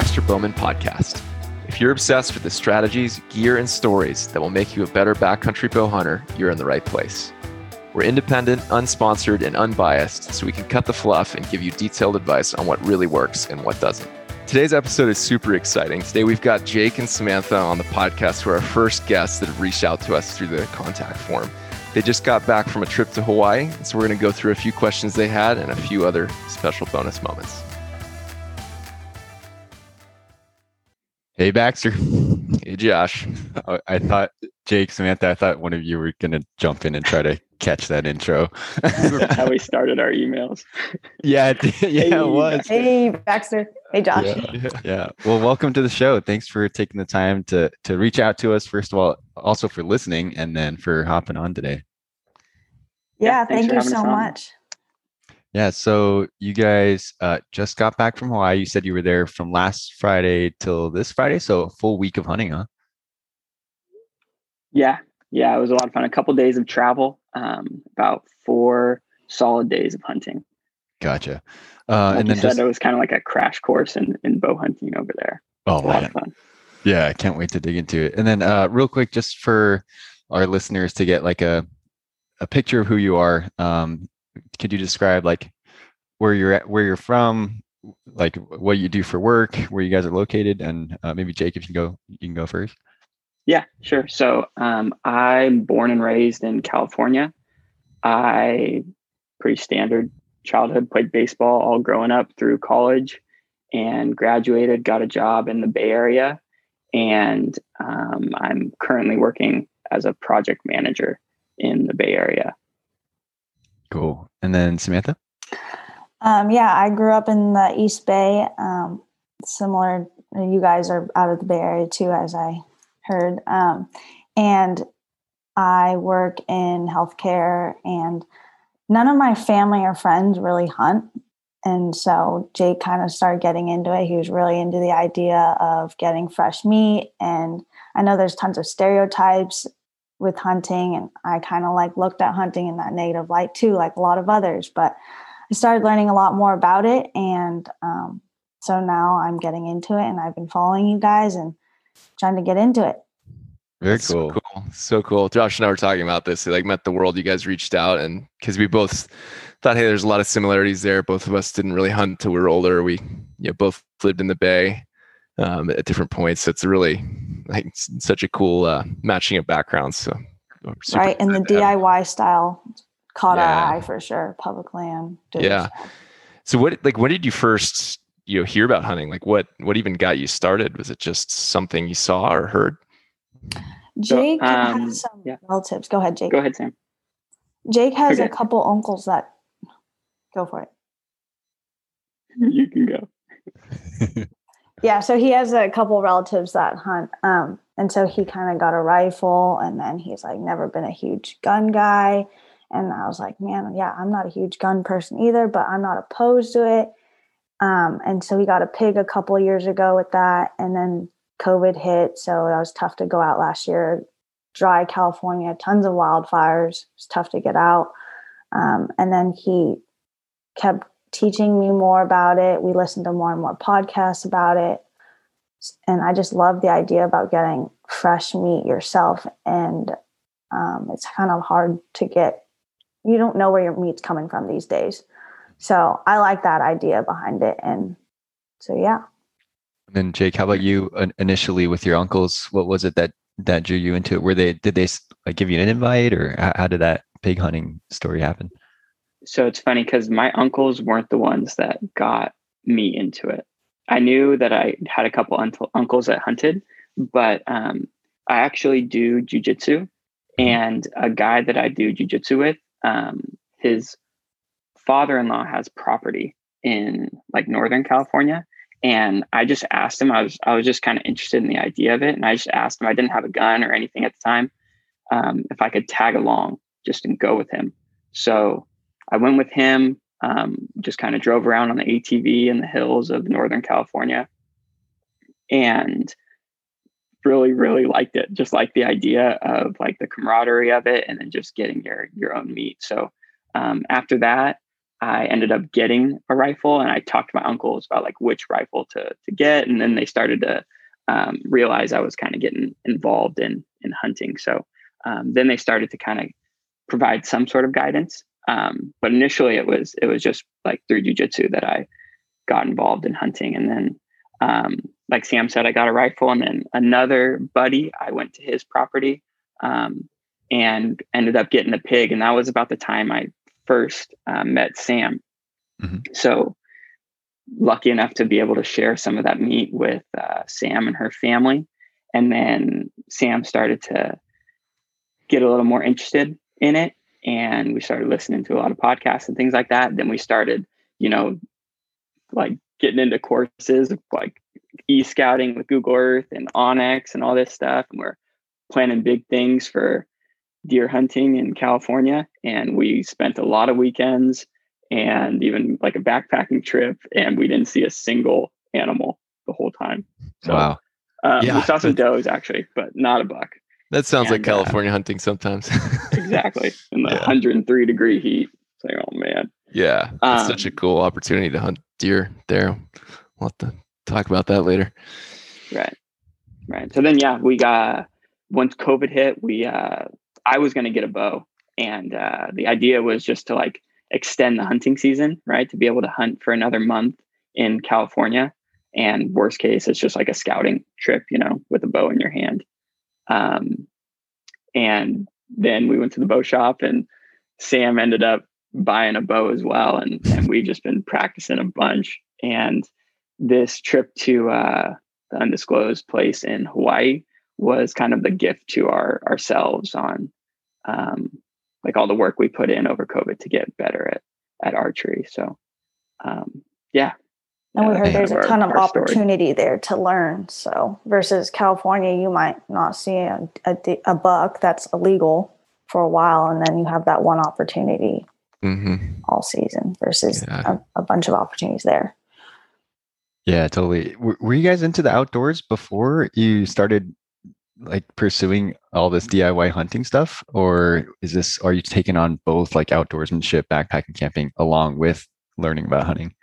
Baxter Bowman Podcast. If you're obsessed with the strategies, gear, and stories that will make you a better backcountry bow hunter, you're in the right place. We're independent, unsponsored, and unbiased, so we can cut the fluff and give you detailed advice on what really works and what doesn't. Today's episode is super exciting. Today, we've got Jake and Samantha on the podcast, who are our first guests that have reached out to us through the contact form. They just got back from a trip to Hawaii, so we're going to go through a few questions they had and a few other special bonus moments. Hey, Baxter. Hey, Josh. I thought, Jake, Samantha, I thought one of you were going to jump in and try to catch that intro. How we started our emails. Yeah, it was. Hey, Baxter. Hey, Josh. Yeah. Well, welcome to the show. Thanks for taking the time to reach out to us, first of all, also for listening, and then for hopping on today. Yeah, thank you so much. Yeah, so you guys just got back from Hawaii. You said you were there from last Friday till this Friday, so a full week of hunting, huh? Yeah, it was a lot of fun. A couple days of travel, about 4 solid days of hunting. Gotcha. Like, and then it was kind of like a crash course in bow hunting over there. Oh, man. Yeah, I can't wait to dig into it. And then real quick, just for our listeners to get like a picture of who you are, could you describe like where you're at, where you're from, like what you do for work, where you guys are located, and maybe Jake, if you can go first. Yeah, sure. So I'm born and raised in California. I pretty standard childhood, played baseball all growing up through college, and graduated, got a job in the Bay Area, and I'm currently working as a project manager in the Bay Area. Cool. And then Samantha? Yeah, I grew up in the East Bay. Similar, you guys are out of the Bay Area too, as I heard. And I work in healthcare, and none of my family or friends really hunt. And so Jake kind of started getting into it. He was really into the idea of getting fresh meat. And I know there's tons of stereotypes with hunting, and I kind of like looked at hunting in that negative light too, like a lot of others, but I started learning a lot more about it. And so now I'm getting into it, and I've been following you guys and trying to get into it. Very cool. So cool. Josh and I were talking about this. They like met the world. You guys reached out, and because we both thought, hey, there's a lot of similarities there. Both of us didn't really hunt till we were older. We both lived in the Bay at different points. So it's really like such a cool matching of backgrounds. So right, and the DIY style caught our eye for sure, publicly and yourself. So when did you first hear about hunting? Like what even got you started? Was it just something you saw or heard? Jake has some relatives. Go ahead, Jake. Go ahead, Sam. Jake has a couple uncles that go for it. You can go. Yeah, so he has a couple relatives that hunt. And so he kind of got a rifle, and then he's like never been a huge gun guy. And I was like, man, yeah, I'm not a huge gun person either, but I'm not opposed to it. And so he got a pig a couple years ago with that. And then COVID hit, so it was tough to go out last year. Dry California, tons of wildfires. It's tough to get out. And then he kept teaching me more about it. We listened to more and more podcasts about it. And I just love the idea about getting fresh meat yourself. And it's kind of hard to get, you don't know where your meat's coming from these days. So I like that idea behind it. And so, yeah. And then Jake, how about you initially with your uncles? What was it that drew you into it? Did they like give you an invite, or how did that pig hunting story happen? So it's funny because my uncles weren't the ones that got me into it. I knew that I had a couple uncles that hunted, but I actually do jujitsu, and a guy that I do jujitsu with, his father-in-law has property in like Northern California. And I just asked him, I was just kind of interested in the idea of it. And I just asked him, I didn't have a gun or anything at the time, if I could tag along just and go with him. So I went with him, just kind of drove around on the ATV in the hills of Northern California, and really, really liked it. Just like the idea of like the camaraderie of it, and then just getting your own meat. So after that, I ended up getting a rifle, and I talked to my uncles about like which rifle to get. And then they started to realize I was kind of getting involved in hunting. So then they started to kind of provide some sort of guidance. But initially it was just like through jujitsu that I got involved in hunting. And then, like Sam said, I got a rifle, and then another buddy, I went to his property, and ended up getting a pig. And that was about the time I first met Sam. Mm-hmm. So lucky enough to be able to share some of that meat with Sam and her family. And then Sam started to get a little more interested in it. And we started listening to a lot of podcasts and things like that. Then we started, like getting into courses like e-scouting with Google Earth and Onyx and all this stuff. And we're planning big things for deer hunting in California. And we spent a lot of weekends and even like a backpacking trip. And we didn't see a single animal the whole time. So, wow. We saw some does actually, but not a buck. That sounds like California hunting sometimes. Exactly. In the 103 degree heat. It's like, oh man. Yeah. It's such a cool opportunity to hunt deer there. We'll have to talk about that later. Right. Right. So then, we got, once COVID hit, I was going to get a bow, and the idea was just to like extend the hunting season, right? To be able to hunt for another month in California. And worst case, it's just like a scouting trip, with a bow in your hand. And then we went to the bow shop, and Sam ended up buying a bow as well. And we've just been practicing a bunch. And this trip to the undisclosed place in Hawaii was kind of the gift to ourselves on like all the work we put in over COVID to get better at archery. So And we heard there's a ton of opportunity there to learn. So versus California, you might not see a buck that's illegal for a while. And then you have that one opportunity all season versus a bunch of opportunities there. Yeah, totally. Were you guys into the outdoors before you started like pursuing all this DIY hunting stuff? Or are you taking on both like outdoorsmanship, backpacking, camping along with learning about hunting?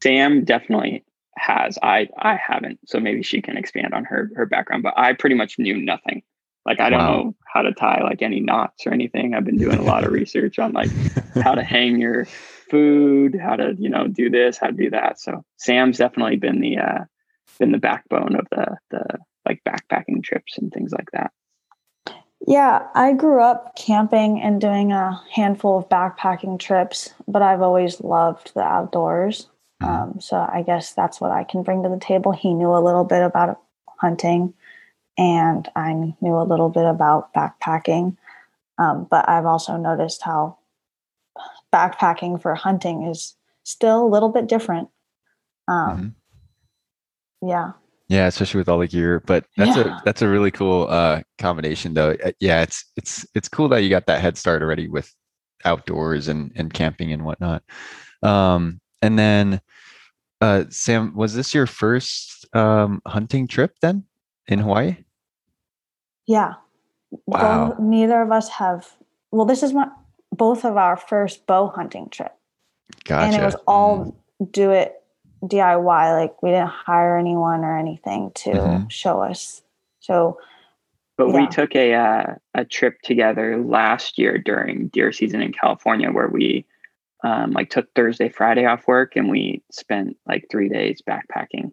Sam definitely has. I haven't. So maybe she can expand on her background, but I pretty much knew nothing. Like, I don't know how to tie like any knots or anything. I've been doing a lot of research on like how to hang your food, how to, do this, how to do that. So Sam's definitely been the backbone of the like backpacking trips and things like that. Yeah, I grew up camping and doing a handful of backpacking trips, but I've always loved the outdoors. So I guess that's what I can bring to the table. He knew a little bit about hunting, and I knew a little bit about backpacking. But I've also noticed how backpacking for hunting is still a little bit different. Yeah. Yeah. Especially with all the gear, but that's a really cool, combination though. Yeah. It's cool that you got that head start already with outdoors and camping and whatnot. And then, Sam, was this your first hunting trip then in Hawaii? Yeah. Wow. Neither of us have. Well, this is both of our first bow hunting trip. Gotcha. And it was all do it DIY. Like, we didn't hire anyone or anything to show us. So. But we took a trip together last year during deer season in California, where we like took Thursday, Friday off work, and we spent like 3 days backpacking.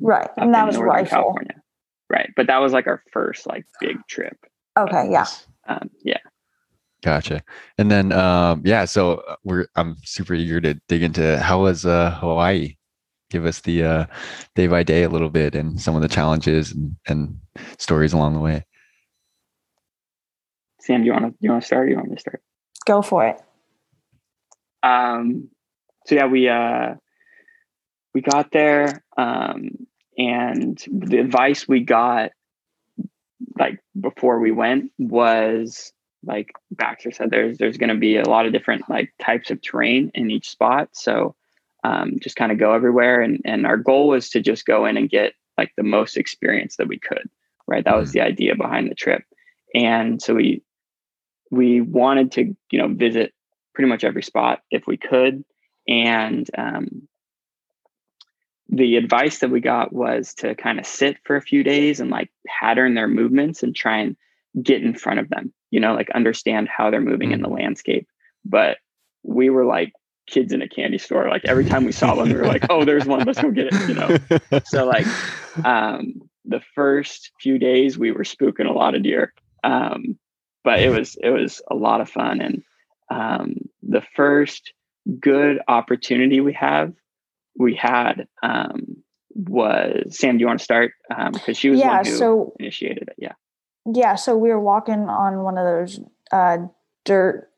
Right. And that was Northern California. Right. But that was like our first like big trip. Okay. Yeah. Yeah. Gotcha. And then, so I'm super eager to dig into how was Hawaii. Give us the day by day a little bit, and some of the challenges and stories along the way. Sam, do you want to start? Or you want me to start? Go for it. We got there, and the advice we got like before we went was like Baxter said, there's going to be a lot of different like types of terrain in each spot. So, just kind of go everywhere. And our goal was to just go in and get like the most experience that we could, right? That was the idea behind the trip. And so we wanted to, visit pretty much every spot if we could. And the advice that we got was to kind of sit for a few days and like pattern their movements and try and get in front of them, you know, like understand how they're moving in the landscape. But we were like kids in a candy store. Like every time we saw one, we were like, oh, there's one, let's go get it, you know? So like the first few days we were spooking a lot of deer. But it was a lot of fun. And the first good opportunity we had was, Sam, do you want to start? Because she was one who initiated it. Yeah. So we were walking on one of those dirt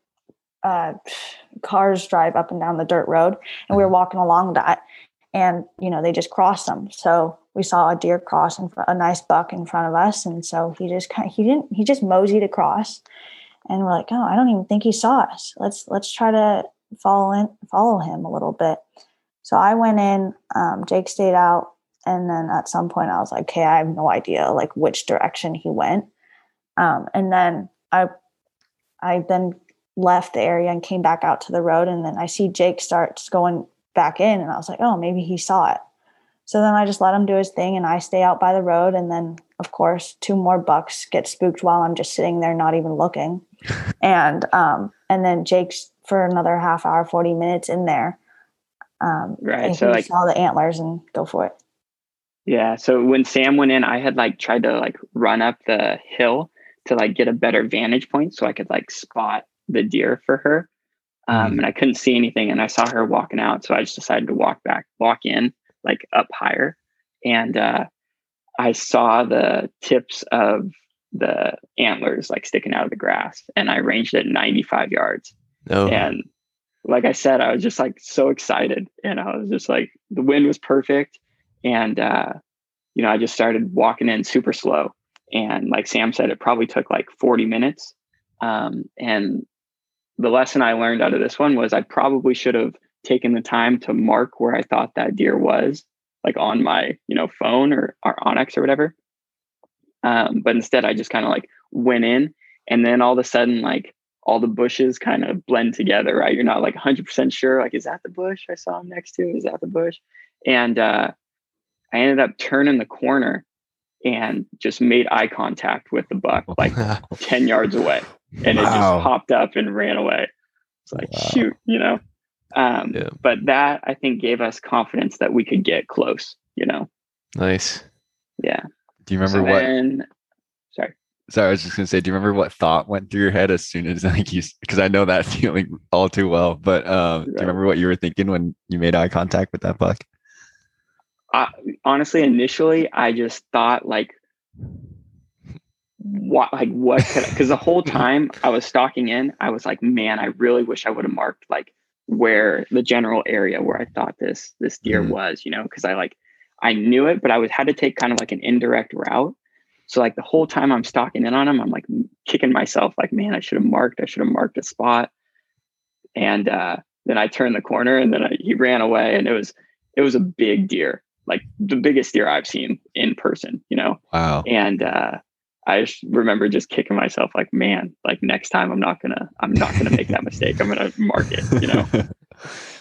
cars drive up and down the dirt road, and we were walking along that, and you know, they just crossed them. So we saw a deer cross and a nice buck in front of us. And so he just kind of moseyed across, and we're like, oh, I don't even think he saw us. Let's try to follow him a little bit. So I went in, Jake stayed out. And then at some point I was like, okay, I have no idea like which direction he went. And then I left the area and came back out to the road. And then I see Jake starts going back in, and I was like, oh, maybe he saw it. So then I just let him do his thing, and I stay out by the road. And then, of course, two more bucks get spooked while I'm just sitting there, not even looking. And then Jake's for another half hour, 40 minutes in there. Right. So like saw the antlers and go for it. Yeah. So when Sam went in, I had like tried to like run up the hill to like get a better vantage point so I could like spot the deer for her. And I couldn't see anything, and I saw her walking out. So I just decided to walk in. Like up higher. And I saw the tips of the antlers like sticking out of the grass, and I ranged it 95 yards. Oh. And like I said, I was just like so excited, and I was just like, the wind was perfect. And, you know, I just started walking in super slow. And like Sam said, it probably took like 40 minutes. And the lesson I learned out of this one was I probably should have taken the time to mark where I thought that deer was, like on my, you know, phone or our Onyx or whatever. But instead I just kind of like went in, and then all of a sudden, like all the bushes kind of blend together, right? You're not like 100% sure. Like, is that the bush I saw him next to? Is that the bush? And I ended up turning the corner and just made eye contact with the buck, like 10 yards away. And it just popped up and ran away. It's like, shoot, you know? But that I think gave us confidence that we could get close, you know? Nice. Yeah. Do you remember Sorry, I was just going to say, do you remember what thought went through your head as soon as because I know that feeling all too well, but, do you remember what you were thinking when you made eye contact with that buck? Honestly, initially I just thought like, what could I, 'cause the whole time I was stalking in, I was like, man, I really wish I would have marked like where the general area where I thought this deer was, you know, because I knew it, but I had to take kind of like an indirect route. So like the whole time I'm stalking in on him, I'm like kicking myself, like, man, I should have marked a spot. And then I turned the corner, and then he ran away, and it was a big deer, like the biggest deer I've seen in person, you know? Wow. And I just remember just kicking myself like, man, like next time I'm not gonna make that mistake. I'm gonna mark it, you know?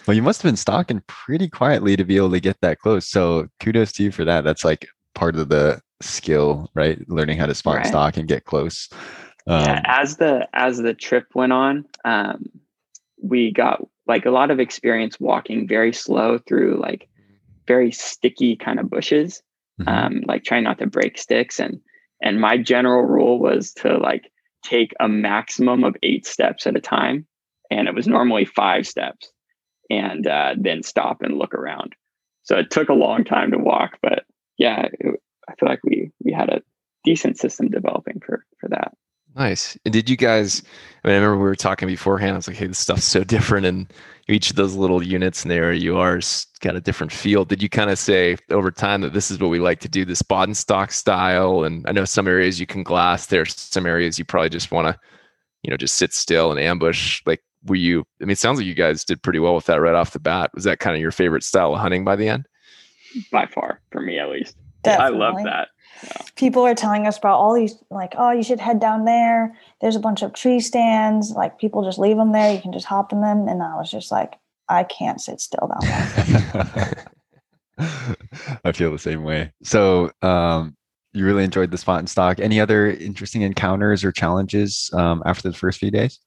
Well, you must've been stalking pretty quietly to be able to get that close. So kudos to you for that. That's like part of the skill, right? Learning how to spot and stalk and get close. Yeah, as the trip went on, we got like a lot of experience walking very slow through like very sticky kind of bushes, like trying not to break sticks. And my general rule was to like take a maximum of 8 steps at a time. And it was normally 5 steps, and then stop and look around. So it took a long time to walk, but yeah, I feel like we had a decent system developing for that. Nice. And did you guys, I remember we were talking beforehand, I was like, hey, this stuff's so different. And each of those little units and the area you are got a different feel. Did you kind of say over time that this is what we like to do, this spot and stalk style? And I know some areas you can glass, there's some areas you probably just want to, you know, just sit still and ambush. Like, it sounds like you guys did pretty well with that right off the bat. Was that kind of your favorite style of hunting by the end? By far, for me at least. Definitely. I love that. People are telling us about all these, like, oh, you should head down there. There's a bunch of tree stands. Like, people just leave them there. You can just hop in them. And I was just like, I can't sit still down there. I feel the same way. So you really enjoyed the spot and stock. Any other interesting encounters or challenges after the first few days?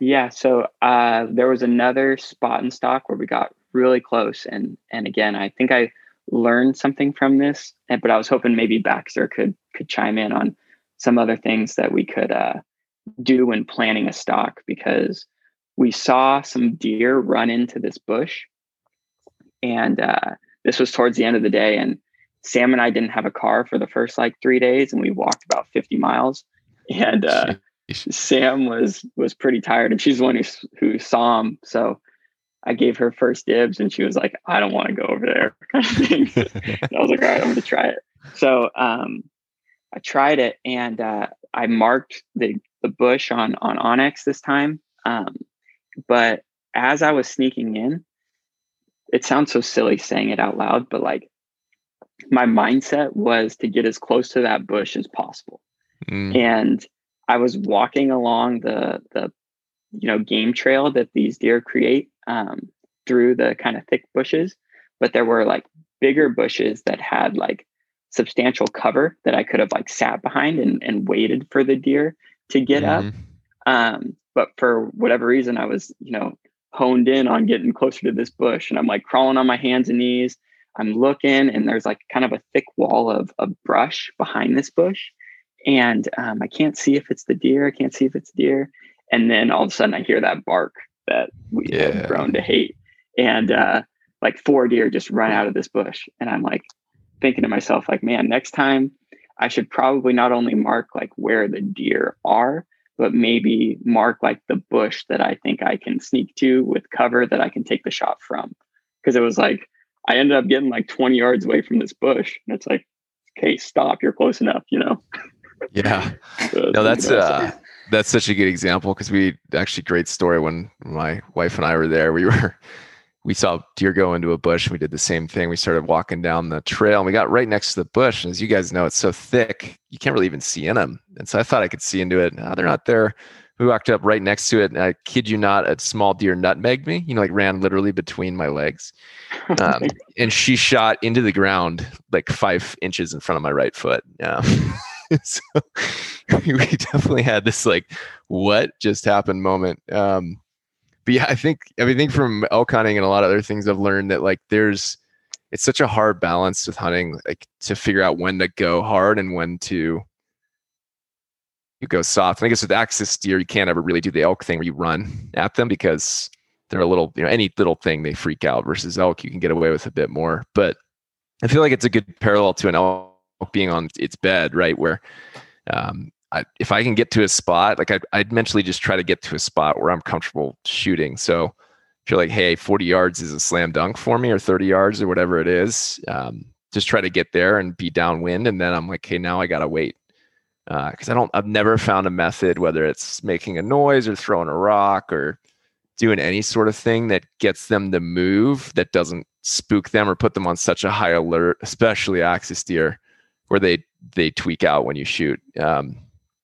Yeah. So there was another spot and stock where we got really close. And again, I think I learned something from this, but I was hoping maybe Baxter could chime in on some other things that we could do when planning a stock, because we saw some deer run into this bush. And this was towards the end of the day. And Sam and I didn't have a car for the first like 3 days, and we walked about 50 miles. And Sam was pretty tired, and she's the one who saw him. So I gave her first dibs, and she was like, I don't want to go over there, kind of thing. I was like, all right, I'm going to try it. So I tried it, and I marked the bush on Onyx this time. But as I was sneaking in, it sounds so silly saying it out loud, but like my mindset was to get as close to that bush as possible. Mm. And I was walking along the game trail that these deer create through the kind of thick bushes, but there were like bigger bushes that had like substantial cover that I could have like sat behind and waited for the deer to get up. But for whatever reason, I was, honed in on getting closer to this bush, and I'm like crawling on my hands and knees. I'm looking, and there's like kind of a thick wall of brush behind this bush. And I can't see if it's the deer. And then all of a sudden I hear that bark that we have grown to hate. And like four deer just run out of this bush. And I'm like thinking to myself, like, man, next time I should probably not only mark like where the deer are, but maybe mark like the bush that I think I can sneak to with cover that I can take the shot from. Cause it was like, I ended up getting like 20 yards away from this bush. And it's like, okay, stop, you're close enough, Yeah. No, that's such a good example. Cause we actually, great story. When my wife and I were there, we saw deer go into a bush. We did the same thing. We started walking down the trail, and we got right next to the bush. And as you guys know, it's so thick, you can't really even see in them. And so I thought I could see into it. No, they're not there. We walked up right next to it. And I kid you not, a small deer nutmegged me, like ran literally between my legs. And she shot into the ground, like 5 inches in front of my right foot. Yeah. So we definitely had this like, what just happened moment. But yeah, I think from elk hunting and a lot of other things, I've learned that like it's such a hard balance with hunting, like to figure out when to go hard and when to go soft. And I guess with axis deer, you can't ever really do the elk thing where you run at them, because they're a little, any little thing they freak out, versus elk, you can get away with a bit more. But I feel like it's a good parallel to an elk being on its bed, right? Where if I can get to a spot, like I'd mentally just try to get to a spot where I'm comfortable shooting. So if you're like, hey, 40 yards is a slam dunk for me, or 30 yards or whatever it is, just try to get there and be downwind. And then I'm like, hey, now I got to wait. Cause I've never found a method, whether it's making a noise or throwing a rock or doing any sort of thing that gets them to move, that doesn't spook them or put them on such a high alert, especially axis deer, where they tweak out when you shoot.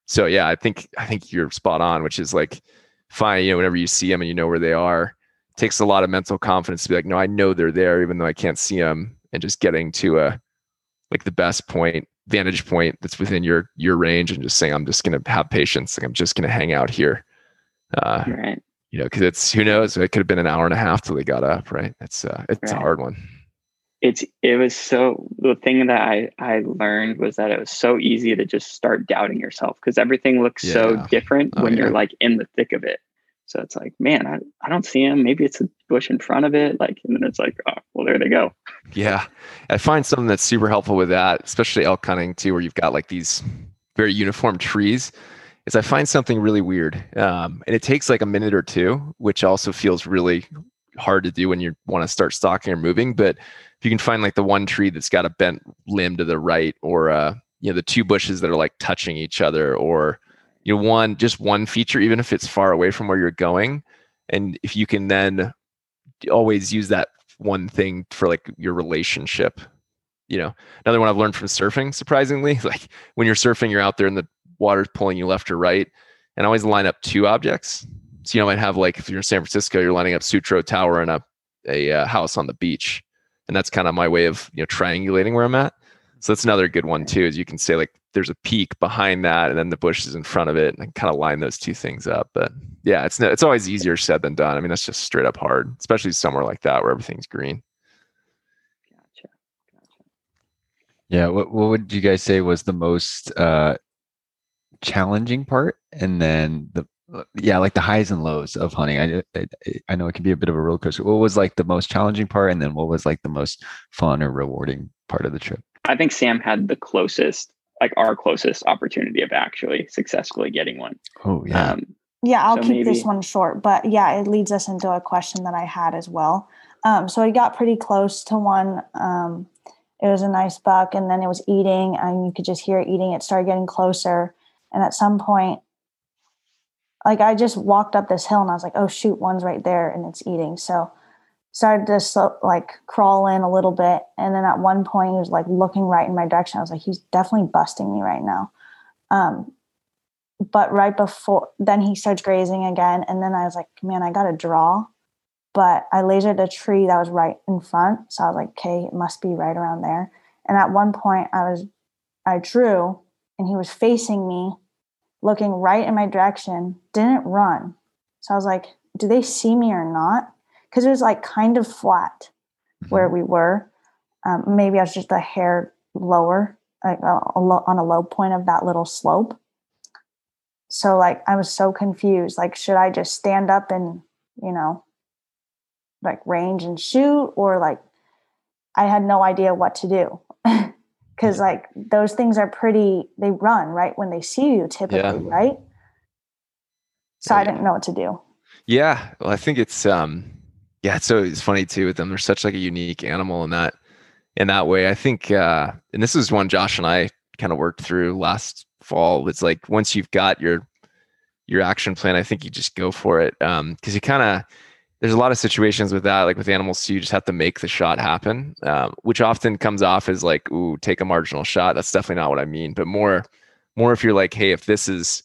So yeah, I think you're spot on, which is like, fine, whenever you see them and you know where they are, it takes a lot of mental confidence to be like, no, I know they're there, even though I can't see them, and just getting to the best vantage point that's within your range, and just saying, I'm just going to have patience. Like, I'm just going to hang out here. Right. Cause it's, who knows, it could have been an hour and a half till they got up. Right. It's a hard one. The thing that I learned was that it was so easy to just start doubting yourself, because everything looks so different when you're like in the thick of it. So it's like, man, I don't see him. Maybe it's a bush in front of it. Like, and then it's like, oh, well, there they go. Yeah. I find something that's super helpful with that, especially elk hunting too, where you've got like these very uniform trees, is I find something really weird. And it takes like a minute or two, which also feels really hard to do when you want to start stalking or moving. But you can find like the one tree that's got a bent limb to the right, or the two bushes that are like touching each other, or one feature, even if it's far away from where you're going. And if you can then always use that one thing for like your relationship you know, another one I've learned from surfing, surprisingly, like when you're surfing, you're out there and the water's pulling you left or right. And I always line up two objects. So, you know, I might have, like, if you're in San Francisco, you're lining up Sutro Tower and a house on the beach. And that's kind of my way of, you know, triangulating where I'm at. So that's another good one too, is you can say, like, there's a peak behind that and then the bush is in front of it, and I kind of line those two things up. But yeah, it's always easier said than done. I mean, that's just straight up hard, especially somewhere like that where everything's green. Gotcha. Yeah. What would you guys say was the most challenging part? And then like the highs and lows of hunting. I know it can be a bit of a roller coaster. What was like the most challenging part, and then what was like the most fun or rewarding part of the trip? I think Sam had the closest, like our closest opportunity of actually successfully getting one. Oh yeah. I'll keep this one short, but yeah, it leads us into a question that I had as well. So I got pretty close to one. It was a nice buck, and then it was eating, and you could just hear it eating. It started getting closer, and at some point, like, I just walked up this hill and I was like, oh shoot, one's right there and it's eating. So started to crawl in a little bit. And then at one point he was like looking right in my direction. I was like, he's definitely busting me right now. But right before then he starts grazing again. And then I was like, man, I got a draw, but I lasered a tree that was right in front. So I was like, okay, it must be right around there. And at one point I drew and he was facing me, looking right in my direction, didn't run. So I was like, do they see me or not? Because it was like kind of flat where we were. Maybe I was just a hair lower, like on a low point of that little slope. So like, I was so confused. Like, should I just stand up and, you know, like range and shoot? Or like, I had no idea what to do. Because like those things are they run right when they see you typically, right? So I didn't know what to do. Yeah. Well, I think it's, so it's funny too with them. They're such like a unique animal in that way. I think, and this is one Josh and I kind of worked through last fall. It's like, once you've got your action plan, I think you just go for it. Cause you kind of, there's a lot of situations with that, like with animals, so you just have to make the shot happen, which often comes off as like, ooh, take a marginal shot. That's definitely not what I mean. But more if you're like, hey, if this is,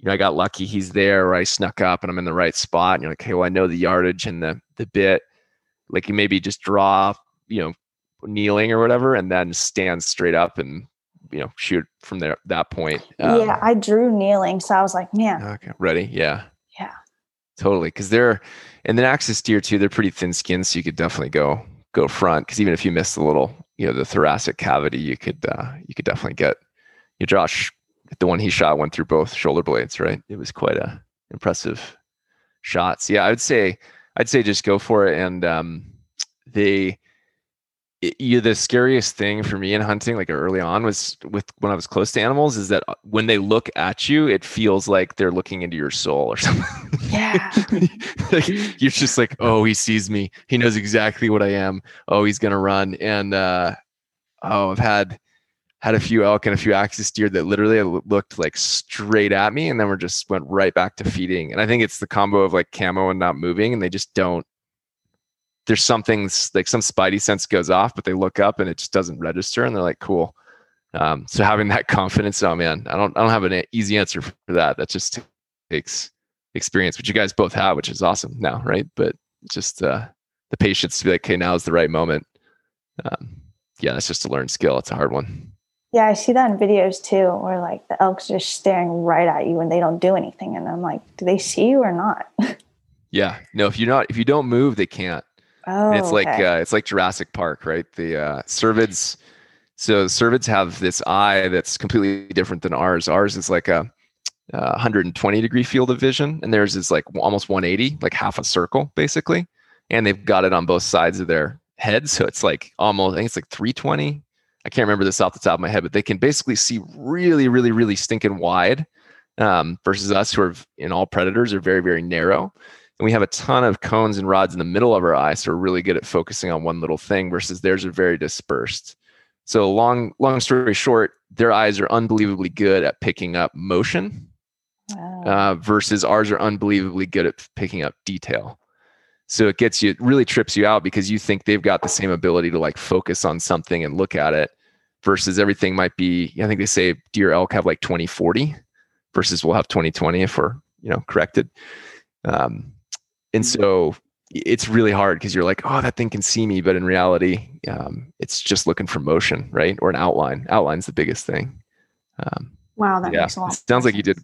you know, I got lucky, he's there, or I snuck up and I'm in the right spot. And you're like, hey, well, I know the yardage and the bit, like you maybe just draw, you know, kneeling or whatever, and then stand straight up and, you know, shoot from there, that point. I drew kneeling. So I was like, man. Okay. Ready? Yeah. Yeah. Totally. Cause and then axis deer too, they're pretty thin skinned. So you could definitely go front. Cause even if you miss the little, you know, the thoracic cavity, you could definitely get, you know, Josh, the one he shot went through both shoulder blades, right? It was quite a impressive shots. Yeah. I'd say just go for it. And, the scariest thing for me in hunting, like early on, was with when I was close to animals, is that when they look at you, it feels like they're looking into your soul or something. Yeah. Like, you're just like, oh, he sees me. He knows exactly what I am. Oh, he's going to run. And, I've had a few elk and a few axis deer that literally looked like straight at me. And then we just went right back to feeding. And I think it's the combo of like camo and not moving. And they just don't. There's something like some spidey sense goes off, but they look up and it just doesn't register. And they're like, cool. So having that confidence, oh man, I don't have an easy answer for that. That just takes experience, which you guys both have, which is awesome now. Right. But just, the patience to be like, okay, now is the right moment. That's just a learned skill. It's a hard one. Yeah. I see that in videos too, where like the elks are just staring right at you and they don't do anything. And I'm like, do they see you or not? Yeah. No, if you don't move, they can't. Oh, and it's like Jurassic Park, right? The cervids. So cervids have this eye that's completely different than ours. Ours is like a 120 degree field of vision, and theirs is like almost 180, like half a circle basically. And they've got it on both sides of their head, so it's like almost. I think it's like 320. I can't remember this off the top of my head, but they can basically see really, really, really stinking wide, versus us, who are in all predators are very, very narrow. And we have a ton of cones and rods in the middle of our eye. So we're really good at focusing on one little thing, versus theirs are very dispersed. So long story short, their eyes are unbelievably good at picking up motion, versus ours are unbelievably good at picking up detail. So it gets you, it really trips you out because you think they've got the same ability to like focus on something and look at it versus everything might be, I think they say deer elk have like 20/40 versus we'll have 20/20 if we're, you know, corrected. And so it's really hard because you're like, oh, that thing can see me. But in reality, it's just looking for motion, right? Or an outline. Outline's the biggest thing. Wow. That makes a lot of sense. Sounds like you did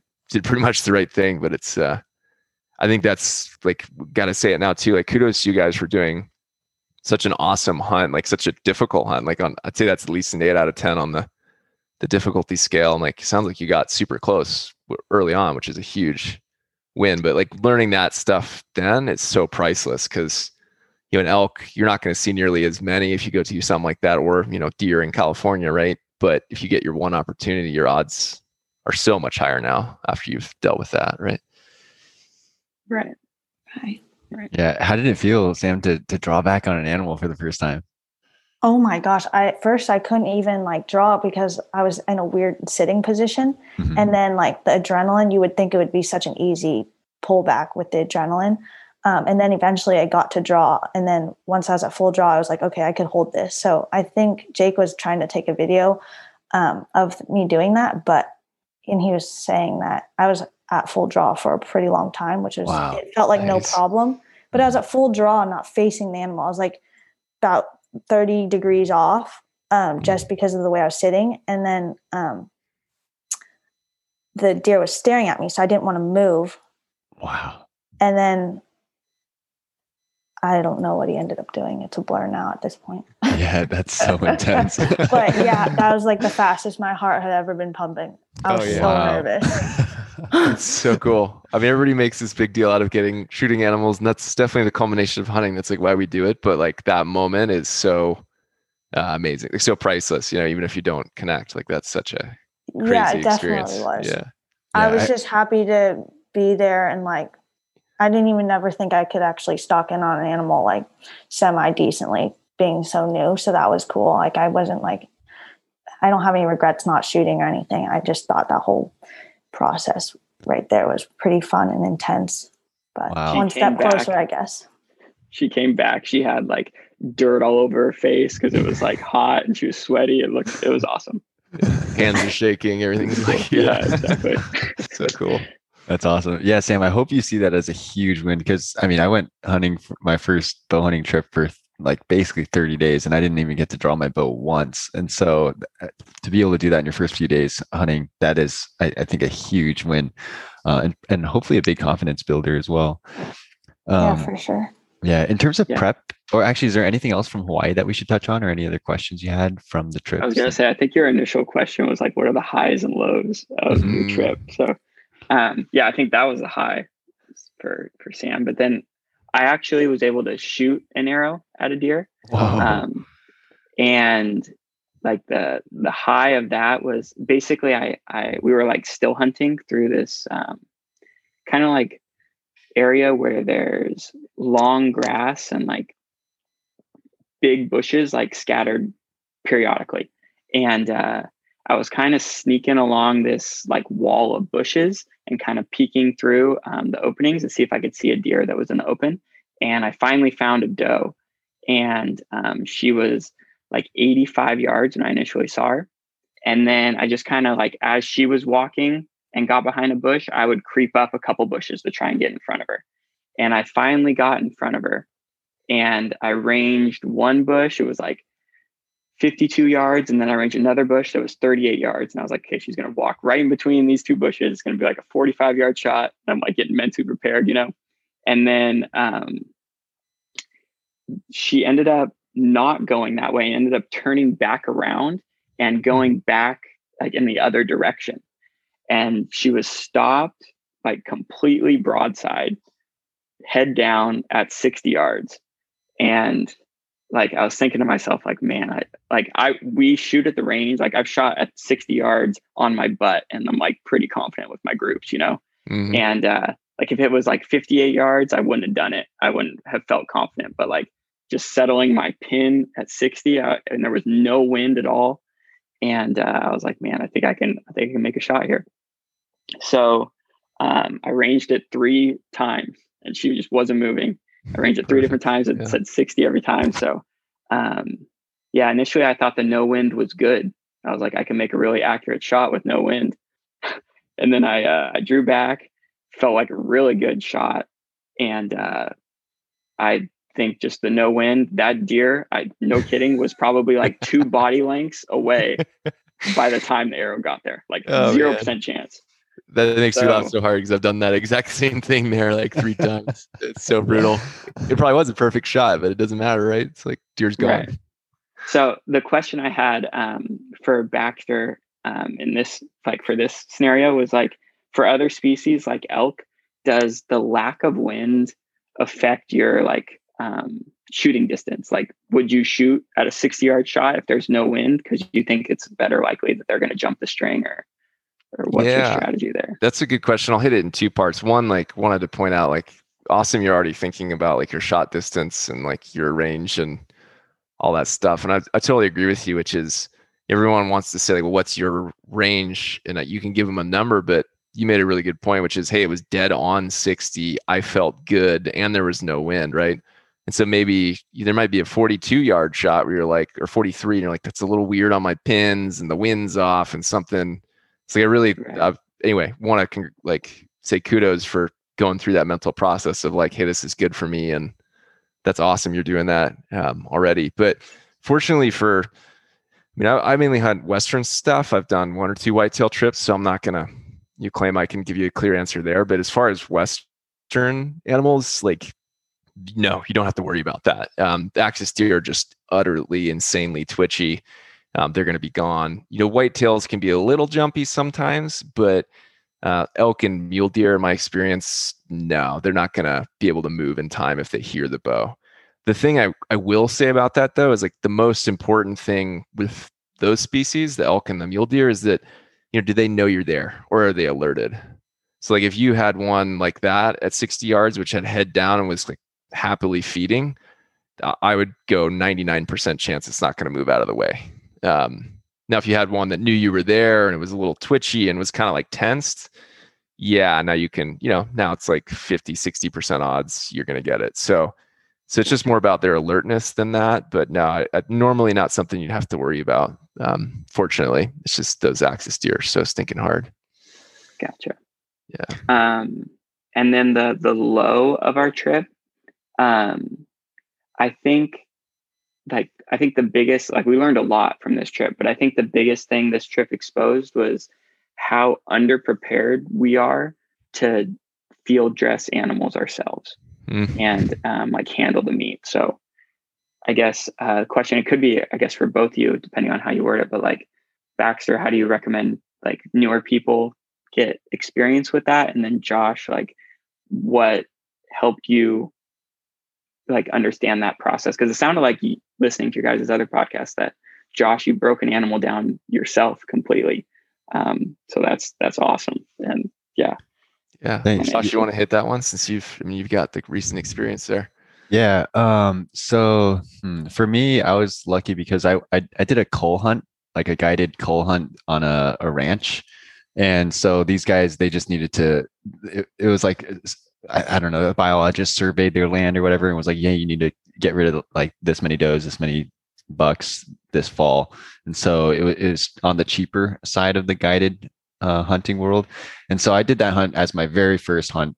pretty much the right thing, but it's, I think that's like, gotta say it now too. Like kudos to you guys for doing such an awesome hunt, like such a difficult hunt. Like on, I'd say that's at least an 8 out of 10 on the difficulty scale. And like, sounds like you got super close early on, which is a huge win. But like learning that stuff then, it's so priceless because, you know, an elk, you're not going to see nearly as many if you go to something like that, or, you know, deer in California, right? But if you get your one opportunity, your odds are so much higher now after you've dealt with that, right? Right. Right. Yeah. How did it feel, Sam, to draw back on an animal for the first time? Oh my gosh. At first I couldn't even like draw because I was in a weird sitting position. Mm-hmm. And then like the adrenaline, you would think it would be such an easy pullback with the adrenaline. And then eventually I got to draw. And then once I was at full draw, I was like, okay, I could hold this. So I think Jake was trying to take a video of me doing that, and he was saying that I was at full draw for a pretty long time, which was, wow, it felt like nice. No problem, but I was at full draw, not facing the animal. I was like about 30 degrees off, just because of the way I was sitting. And then, the deer was staring at me, so I didn't want to move. Wow. And then I don't know what he ended up doing. It's a blur now at this point. Yeah, that's so intense. But yeah, that was like the fastest my heart had ever been pumping. I was nervous. It's so cool. I mean, everybody makes this big deal out of shooting animals, and that's definitely the culmination of hunting. That's like why we do it. But like that moment is so amazing. It's so priceless, you know, even if you don't connect, like that's such a crazy experience. Definitely was. Yeah. I was just happy to be there, and like, I didn't even ever think I could actually stalk in on an animal like semi-decently being so new. So that was cool. Like I wasn't like, I don't have any regrets not shooting or anything. I just thought that whole process right there was pretty fun and intense. But one step closer, I guess. She came back. She had like dirt all over her face because it was like hot and she was sweaty. It was awesome. Yeah. Hands are shaking. Everything's like, yeah exactly. So cool. That's awesome. Yeah, Sam, I hope you see that as a huge win because, I mean, I went hunting for my first bow hunting trip for like basically 30 days and I didn't even get to draw my bow once. And so to be able to do that in your first few days hunting, that is, I think, a huge win and hopefully a big confidence builder as well. Yeah, for sure. Yeah. In terms of prep, or actually, is there anything else from Hawaii that we should touch on or any other questions you had from the trip? I was going to say, I think your initial question was like, what are the highs and lows of the trip? So I think that was a high for Sam, but then I actually was able to shoot an arrow at a deer. Wow. And like the high of that was basically, we were like still hunting through this, kind of like area where there's long grass and like big bushes, like scattered periodically. And, I was kind of sneaking along this like wall of bushes and kind of peeking through the openings to see if I could see a deer that was in the open. And I finally found a doe, and she was like 85 yards when I initially saw her. And then I just kind of like, as she was walking and got behind a bush, I would creep up a couple bushes to try and get in front of her. And I finally got in front of her and I ranged one bush. It was like 52 yards. And then I ranged another bush that was 38 yards. And I was like, okay, she's going to walk right in between these two bushes. It's going to be like a 45-yard shot. And I'm like getting mentally prepared, you know? And then she ended up not going that way, ended up turning back around and going back like in the other direction. And she was stopped like completely broadside, head down at 60 yards. And like, I was thinking to myself, like, man, we shoot at the range. Like I've shot at 60 yards on my butt and I'm like pretty confident with my groups, you know? Mm-hmm. And, like if it was like 58 yards, I wouldn't have done it. I wouldn't have felt confident, but like just settling my pin at 60 and there was no wind at all. And, I was like, man, I think I can make a shot here. So, I ranged it 3 times and she just wasn't moving. I ranged it 3 different times. It said 60 every time. So, yeah, initially I thought the no wind was good. I was like, I can make a really accurate shot with no wind. And then I drew back, felt like a really good shot. And I think just the no wind, that deer, no kidding, was probably like 2 body lengths away by the time the arrow got there. Like 0% chance. That makes me laugh so hard because I've done that exact same thing there like 3 times. It's so brutal. It probably was a perfect shot, but it doesn't matter, right? It's like deer's gone. Right. So the question I had for Baxter in this, like for this scenario, was like, for other species like elk, does the lack of wind affect your like shooting distance? Like, would you shoot at a 60-yard shot if there's no wind because you think it's better likely that they're going to jump the string, or what's your strategy there? That's a good question. I'll hit it in 2 parts. One, like, wanted to point out, like, awesome, you're already thinking about like your shot distance and like your range and all that stuff. And I totally agree with you, which is everyone wants to say like, well, what's your range? And you can give them a number, but you made a really good point, which is, hey, it was dead on 60. I felt good and there was no wind, right? And so maybe there might be a 42-yard shot where you're like, or 43, and you're like, that's a little weird on my pins and the wind's off and something. It's like, I really, anyway, want to like say kudos for going through that mental process of like, hey, this is good for me. And that's awesome. You're doing that already. But fortunately for, I mainly hunt Western stuff. I've done 1 or 2 whitetail trips, so I'm not going to, you claim I can give you a clear answer there. But as far as Western animals, like, no, you don't have to worry about that. Axis deer are just utterly, insanely twitchy. They're going to be gone. Whitetails can be a little jumpy sometimes, but elk and mule deer, in my experience, no, they're not going to be able to move in time if they hear the bow. The thing I will say about that, though, is like the most important thing with those species, the elk and the mule deer, is that, do they know you're there or are they alerted? So like if you had one like that at 60 yards, which had head down and was like happily feeding, I would go 99% chance it's not going to move out of the way. Now, if you had one that knew you were there and it was a little twitchy and was kind of like tensed, now you can, now it's like 50, 60% odds you're going to get it. So it's just more about their alertness than that. But no, normally not something you'd have to worry about. Fortunately, it's just those axis deer are so stinking hard. Gotcha. Yeah. And then the low of our trip, I think the biggest, like, we learned a lot from this trip, but I think the biggest thing this trip exposed was how underprepared we are to field dress animals ourselves and like handle the meat. So I guess the question, it could be, I guess, for both of you, depending on how you word it, but like, Baxter, how do you recommend like newer people get experience with that? And then Josh, like, what helped you like understand that process? Because it sounded like, listening to your guys' other podcasts, that Josh, you broke an animal down yourself completely. So that's awesome. And yeah. Thanks. Josh, you want to hit that one since you've got the recent experience there? Yeah. So for me, I was lucky because I did a coal hunt, like a guided coal hunt on a ranch. And so these guys, they just needed to, it was like, I don't know, a biologist surveyed their land or whatever and was like, yeah, you need to get rid of like this many does, this many bucks this fall. And so it was on the cheaper side of the guided hunting world. And so I did that hunt as my very first hunt,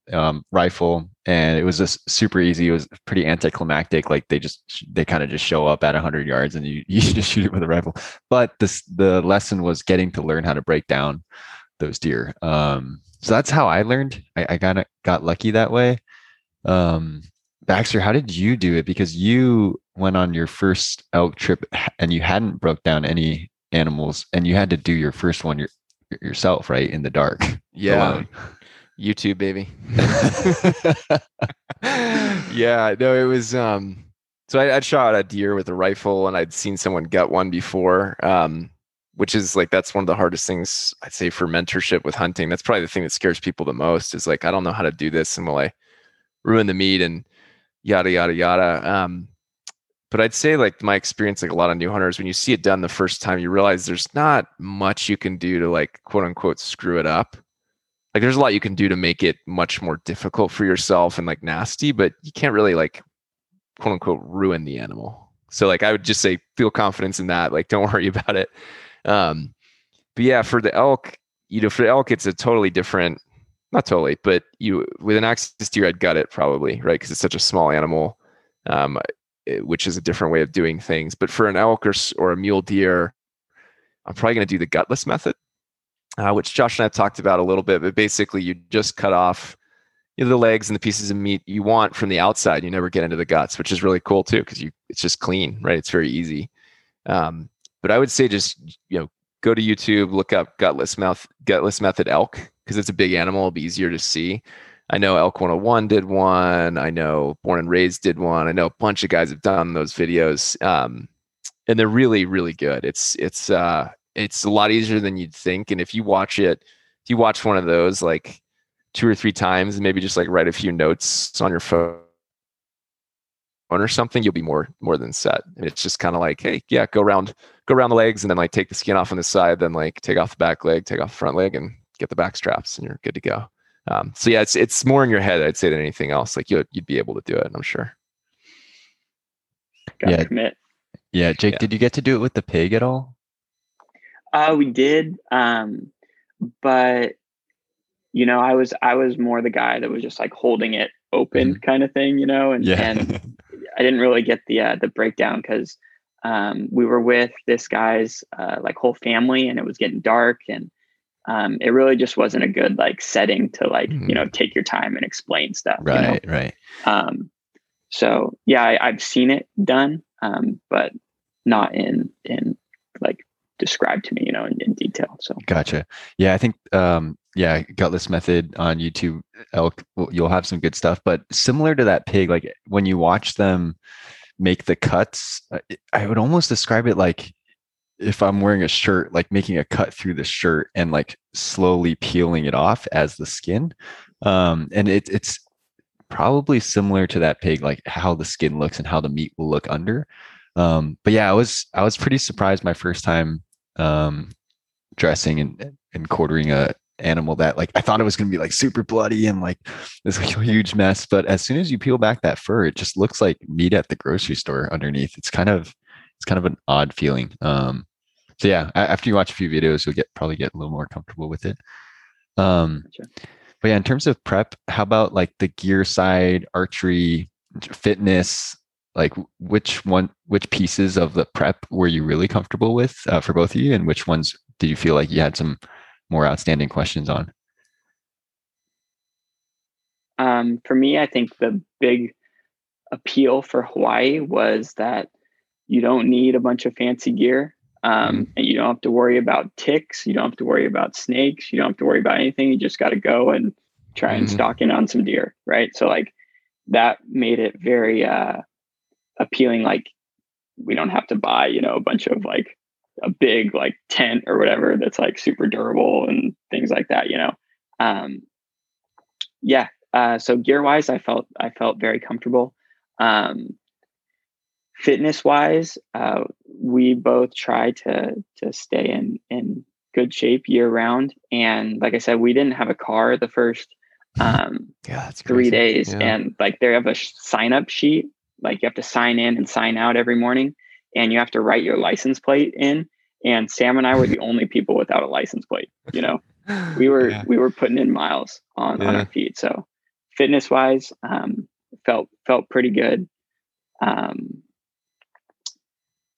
rifle. And it was just super easy. It was pretty anticlimactic. Like they kind of just show up at 100 yards and you just shoot it with a rifle. But the lesson was getting to learn how to break down those deer. So that's how I learned. I got lucky that way. Baxter, how did you do it? Because you went on your first elk trip and you hadn't broke down any animals and you had to do your first one yourself, right? In the dark. Yeah. Alone. YouTube, baby. Yeah, no, it was, so I'd shot a deer with a rifle and I'd seen someone gut one before, which is like, that's one of the hardest things I'd say for mentorship with hunting. That's probably the thing that scares people the most is like, I don't know how to do this and will I ruin the meat and yada, yada, yada. But I'd say like my experience, like a lot of new hunters, when you see it done the first time, you realize there's not much you can do to like, quote unquote, screw it up. like there's a lot you can do to make it much more difficult for yourself and like nasty, but you can't really like quote unquote ruin the animal. So like I would just say feel confidence in that, like don't worry about it. But yeah, for the elk, you know, for the elk, it's a totally different, not totally, but you with an axe to deer, I'd gut it probably, right? Because it's such a small animal, which is a different way of doing things. But for an elk or a mule deer, I'm probably going to do the gutless method, which Josh and I have talked about a little bit. But basically, you just cut off, you know, the legs and the pieces of meat you want from the outside. You never get into the guts, which is really cool too, because it's just clean, right? It's very easy. But I would say just, you know, go to YouTube, look up gutless method elk, because it's a big animal. It'll be easier to see. I know Elk 101 did one. I know Born and Raised did one. I know a bunch of guys have done those videos, and they're really, really good. It's a lot easier than you'd think. And if you watch one of those like 2 or 3 times, and maybe just like write a few notes on your phone or something, you'll be more than set. And it's just kind of like, hey, yeah, go around the legs, and then like take the skin off on the side, then like take off the back leg, take off the front leg, and get the back straps, and you're good to go. So yeah, it's more in your head, I'd say, than anything else. Like you'd be able to do it, I'm sure. Gotta commit. Yeah, Jake, did you get to do it with the pig at all? We did, but you know, I was more the guy that was just like holding it open kind of thing, you know, and I didn't really get the breakdown because we were with this guy's like whole family, and it was getting dark, and it really just wasn't a good like setting to like, you know, take your time and explain stuff. Right. You know? Right. So yeah, I've seen it done, but not in like described to me, you know, in detail. So. Gotcha. Yeah. I think, gutless method on YouTube elk, you'll have some good stuff, but similar to that pig, like when you watch them make the cuts, I would almost describe it like, if I'm wearing a shirt, like making a cut through the shirt and like slowly peeling it off as the skin. And it's probably similar to that pig, like how the skin looks and how the meat will look under. But yeah, I was pretty surprised my first time, dressing and quartering a animal that like, I thought it was going to be like super bloody and like this huge mess. But as soon as you peel back that fur, it just looks like meat at the grocery store underneath. It's kind of an odd feeling. So yeah, after you watch a few videos, you'll probably get a little more comfortable with it. Gotcha. But yeah, in terms of prep, how about like the gear side, archery, fitness, like which pieces of the prep were you really comfortable with for both of you? And which ones did you feel like you had some more outstanding questions on? For me, I think the big appeal for Hawaii was that you don't need a bunch of fancy gear, and you don't have to worry about ticks. You don't have to worry about snakes. You don't have to worry about anything. You just got to go and try and stock in on some deer, right? So like that made it very appealing. Like we don't have to buy, you know, a bunch of like a big like tent or whatever that's like super durable and things like that, you know? So gear wise, I felt very comfortable. Fitness wise, we both try to stay in good shape year round. And like I said, we didn't have a car the first, 3 days. Yeah. And like they have a sign up sheet, like you have to sign in and sign out every morning, and you have to write your license plate in. And Sam and I were the only people without a license plate. You know, we were putting in miles on our feet. So fitness wise, felt pretty good.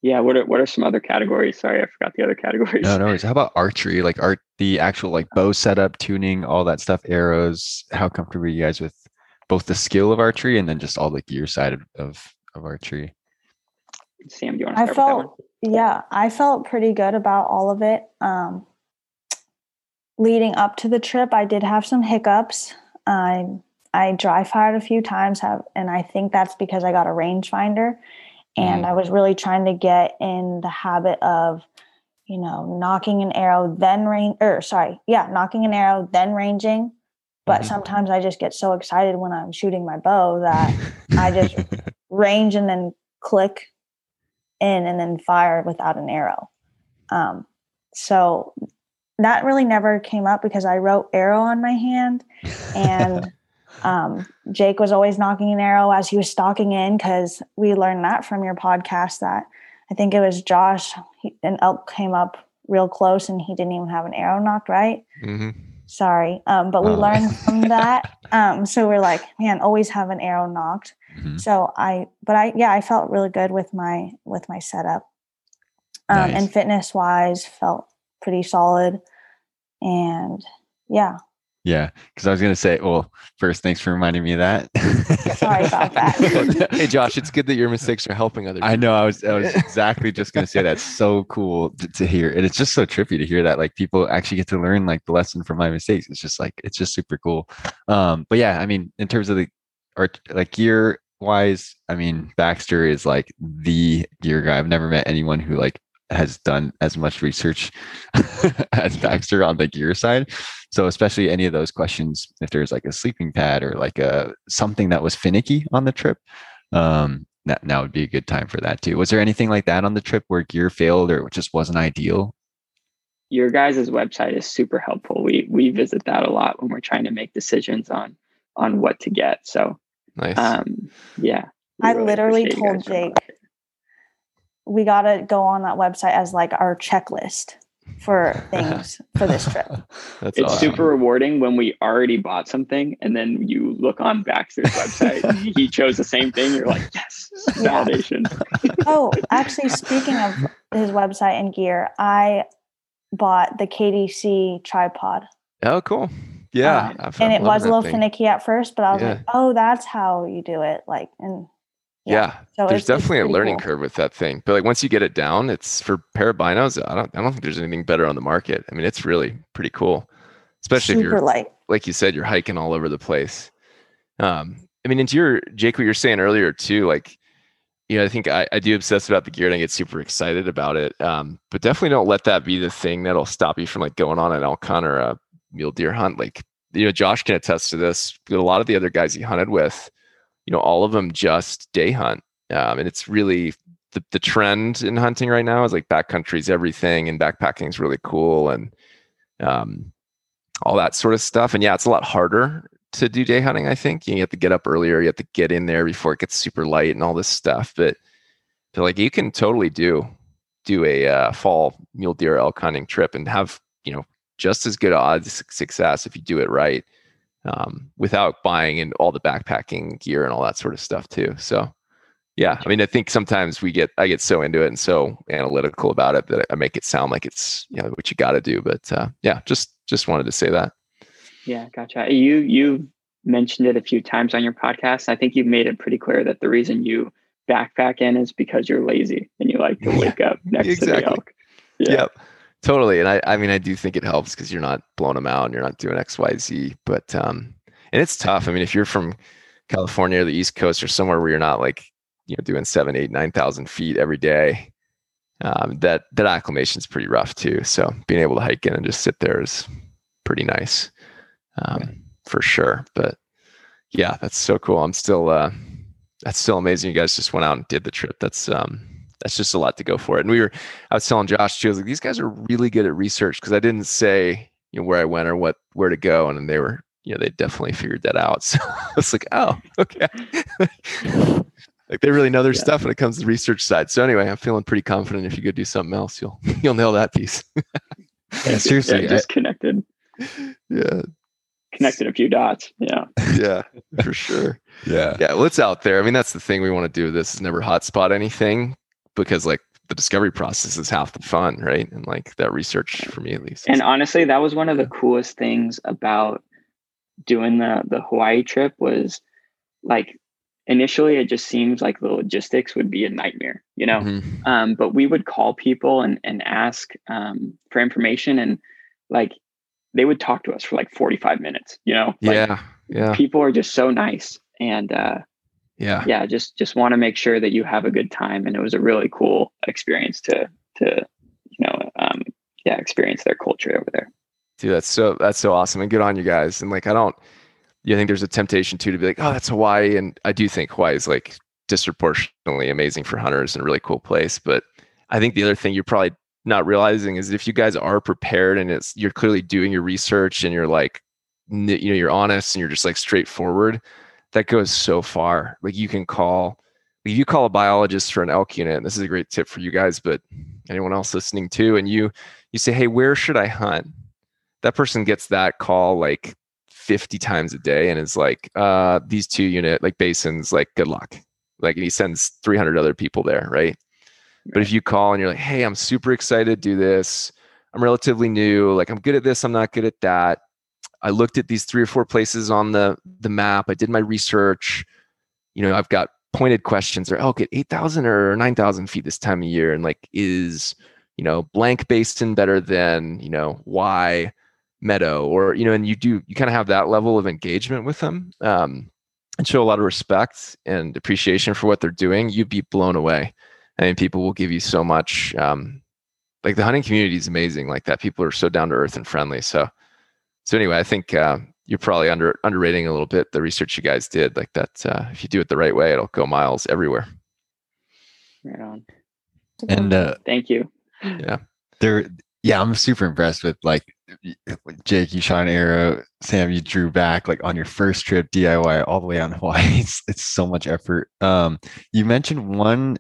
Yeah. What are some other categories? Sorry, I forgot the other categories. No worries. How about archery? Like the actual like bow setup, tuning, all that stuff, arrows. How comfortable are you guys with both the skill of archery and then just all the gear side of archery? Sam, do you want to start with that one? Yeah, I felt pretty good about all of it. Leading up to the trip, I did have some hiccups. I dry fired a few times, and I think that's because I got a rangefinder. And I was really trying to get in the habit of, you know, knocking an arrow, then ranging. But sometimes I just get so excited when I'm shooting my bow that I just range and then click in and then fire without an arrow. So that really never came up because I wrote arrow on my hand, and Jake was always knocking an arrow as he was stalking in, because we learned that from your podcast that I think it was Josh, an elk came up real close and he didn't even have an arrow knocked, right? Mm-hmm. Sorry. But we learned from that. So we're like, man, always have an arrow knocked. Mm-hmm. So I felt really good with my setup. Nice. And fitness wise felt pretty solid. And yeah. Yeah. Cause I was going to say, well, first, thanks for reminding me of that. Sorry about that. Hey Josh, it's good that your mistakes are helping others. I know. I was exactly just going to say that's so cool to hear. And it's just so trippy to hear that like people actually get to learn like the lesson from my mistakes. It's just super cool. But yeah, I mean, in terms of the art, like gear wise, I mean, Baxter is like the gear guy. I've never met anyone who like has done as much research as Baxter on the gear side. So especially any of those questions, if there's like a sleeping pad or like a something that was finicky on the trip, that now would be a good time for that too. Was there anything like that on the trip where gear failed or it just wasn't ideal? Your guys' website is super helpful. We visit that a lot when we're trying to make decisions on what to get. So nice. Yeah. I really literally told Jake, we got to go on that website as like our checklist for things for this trip. That's it's awesome. Super rewarding when we already bought something and then you look on Baxter's website and he chose the same thing. You're like, yes, validation. Yeah. Oh, actually, speaking of his website and gear, I bought the KDC tripod. Oh, cool. Yeah. And it was a little finicky at first, but I was like, oh, that's how you do it. Like, and yeah. So there's definitely a learning curve with that thing. But like once you get it down, it's for parabinos. I don't think there's anything better on the market. I mean, it's really pretty cool. Especially super if you're light. Like you said, you're hiking all over the place. I mean, into your Jake, what you're saying earlier too, like, you know, I think I do obsess about the gear and I get super excited about it. But definitely don't let that be the thing that'll stop you from like going on an elk hunt or a mule deer hunt. Like, you know, Josh can attest to this. A lot of the other guys he hunted with, you know, all of them just day hunt. And it's really the trend in hunting right now is like backcountry is everything and backpacking is really cool and all that sort of stuff. And yeah, it's a lot harder to do day hunting, I think. You have to get up earlier. You have to get in there before it gets super light and all this stuff. But like you can totally do a fall mule deer elk hunting trip and have, you know, just as good odds of success if you do it right. Without buying in all the backpacking gear and all that sort of stuff too. So yeah, I mean, I think sometimes I get so into it and so analytical about it that I make it sound like it's, you know, what you got to do, but yeah, just wanted to say that. Yeah. Gotcha. You mentioned it a few times on your podcast. I think you've made it pretty clear that the reason you backpack in is because you're lazy and you like to wake up next exactly. to the elk. Yeah. Yep. Totally. And I mean, I do think it helps because you're not blowing them out and you're not doing X, Y, Z, but, and it's tough. I mean, if you're from California or the East Coast or somewhere where you're not like, you know, doing 7,000, 8,000, 9,000 feet every day, that acclimation is pretty rough too. So being able to hike in and just sit there is pretty nice, for sure. But yeah, that's so cool. I'm still, that's still amazing. You guys just went out and did the trip. That's just a lot to go for it. And I was telling Josh too, I was like, these guys are really good at research because I didn't say, you know, where I went or where to go. And they were, you know, they definitely figured that out. So I was like, oh, okay. Like they really know their stuff when it comes to the research side. So anyway, I'm feeling pretty confident if you go do something else, you'll nail that piece. Yeah, seriously. Yeah, just connected. Yeah. Connected a few dots. Yeah. Yeah, for sure. Yeah. Yeah. Well, it's out there. I mean, that's the thing we want to do. This is never hotspot anything. Because like the discovery process is half the fun, right? And like that research for me at least. And honestly, that was one of the coolest things about doing the Hawaii trip was like initially it just seems like the logistics would be a nightmare, you know? Mm-hmm. But we would call people and ask for information and like they would talk to us for like 45 minutes, you know? Like, yeah. Yeah. People are just so nice and yeah. Yeah. Just want to make sure that you have a good time. And it was a really cool experience to, you know, experience their culture over there. Dude, that's so awesome. And good on you guys. And like, I think there's a temptation too, to be like, oh, that's Hawaii. And I do think Hawaii is like disproportionately amazing for hunters and a really cool place. But I think the other thing you probably not realizing is that if you guys are prepared and it's, you're clearly doing your research and you're like, you know, you're honest and you're just like straightforward, that goes so far. Like you can call, if you call a biologist for an elk unit, and this is a great tip for you guys, but anyone else listening too, and you say, hey, where should I hunt? That person gets that call like 50 times a day. And it's like, these two unit, like basins, like good luck. Like, and he sends 300 other people there. Right? But if you call and you're like, hey, I'm super excited to do this. I'm relatively new. Like I'm good at this. I'm not good at that. I looked at these 3 or 4 places on the map. I did my research. You know, I've got pointed questions or elk at 8,000 or 9,000 feet this time of year. And like, is, you know, blank basin better than, you know, Y meadow, or, you know, and you kind of have that level of engagement with them, and show a lot of respect and appreciation for what they're doing. You'd be blown away. I mean, people will give you so much. Like the hunting community is amazing like that. People are so down to earth and friendly. So anyway, I think you're probably underrating a little bit the research you guys did. Like that, if you do it the right way, it'll go miles everywhere. Right on. And thank you. Yeah. Yeah, I'm super impressed with, like, Jake, you shot an arrow. Sam, you drew back, like, on your first trip DIY all the way out in Hawaii. It's so much effort. You mentioned one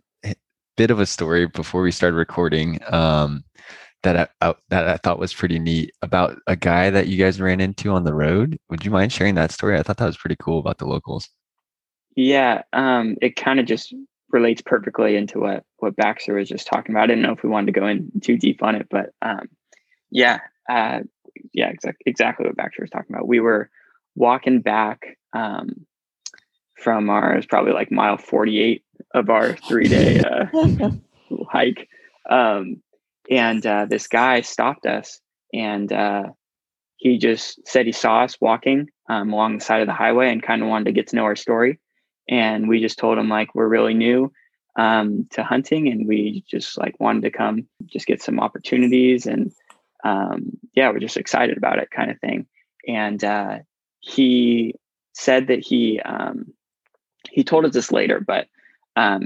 bit of a story before we started recording that I thought was pretty neat about a guy that you guys ran into on the road. Would you mind sharing that story? I thought that was pretty cool about the locals. Yeah, it kind of just relates perfectly into what Baxter was just talking about. I didn't know if we wanted to go in too deep on it, but exactly what Baxter was talking about. We were walking back from ours, probably like mile 48 of our 3-day hike. And this guy stopped us, and he just said he saw us walking along the side of the highway and kind of wanted to get to know our story. And we just told him, like, we're really new to hunting, and we just like wanted to come just get some opportunities. And we're just excited about it, kind of thing. And he said that he told us this later, but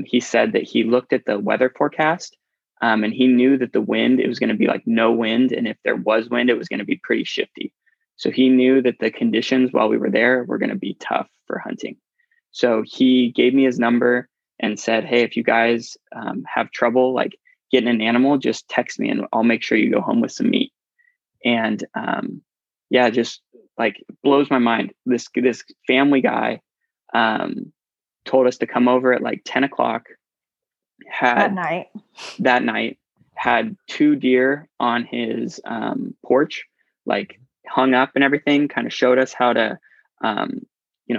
he said that he looked at the weather forecast and he knew that the wind, it was going to be like no wind. And if there was wind, it was going to be pretty shifty. So he knew that the conditions while we were there were going to be tough for hunting. So he gave me his number and said, hey, if you guys have trouble like getting an animal, just text me and I'll make sure you go home with some meat. And just like blows my mind. This family guy told us to come over at like 10 o'clock. That night had 2 deer on his porch, like hung up and everything, kind of showed us how to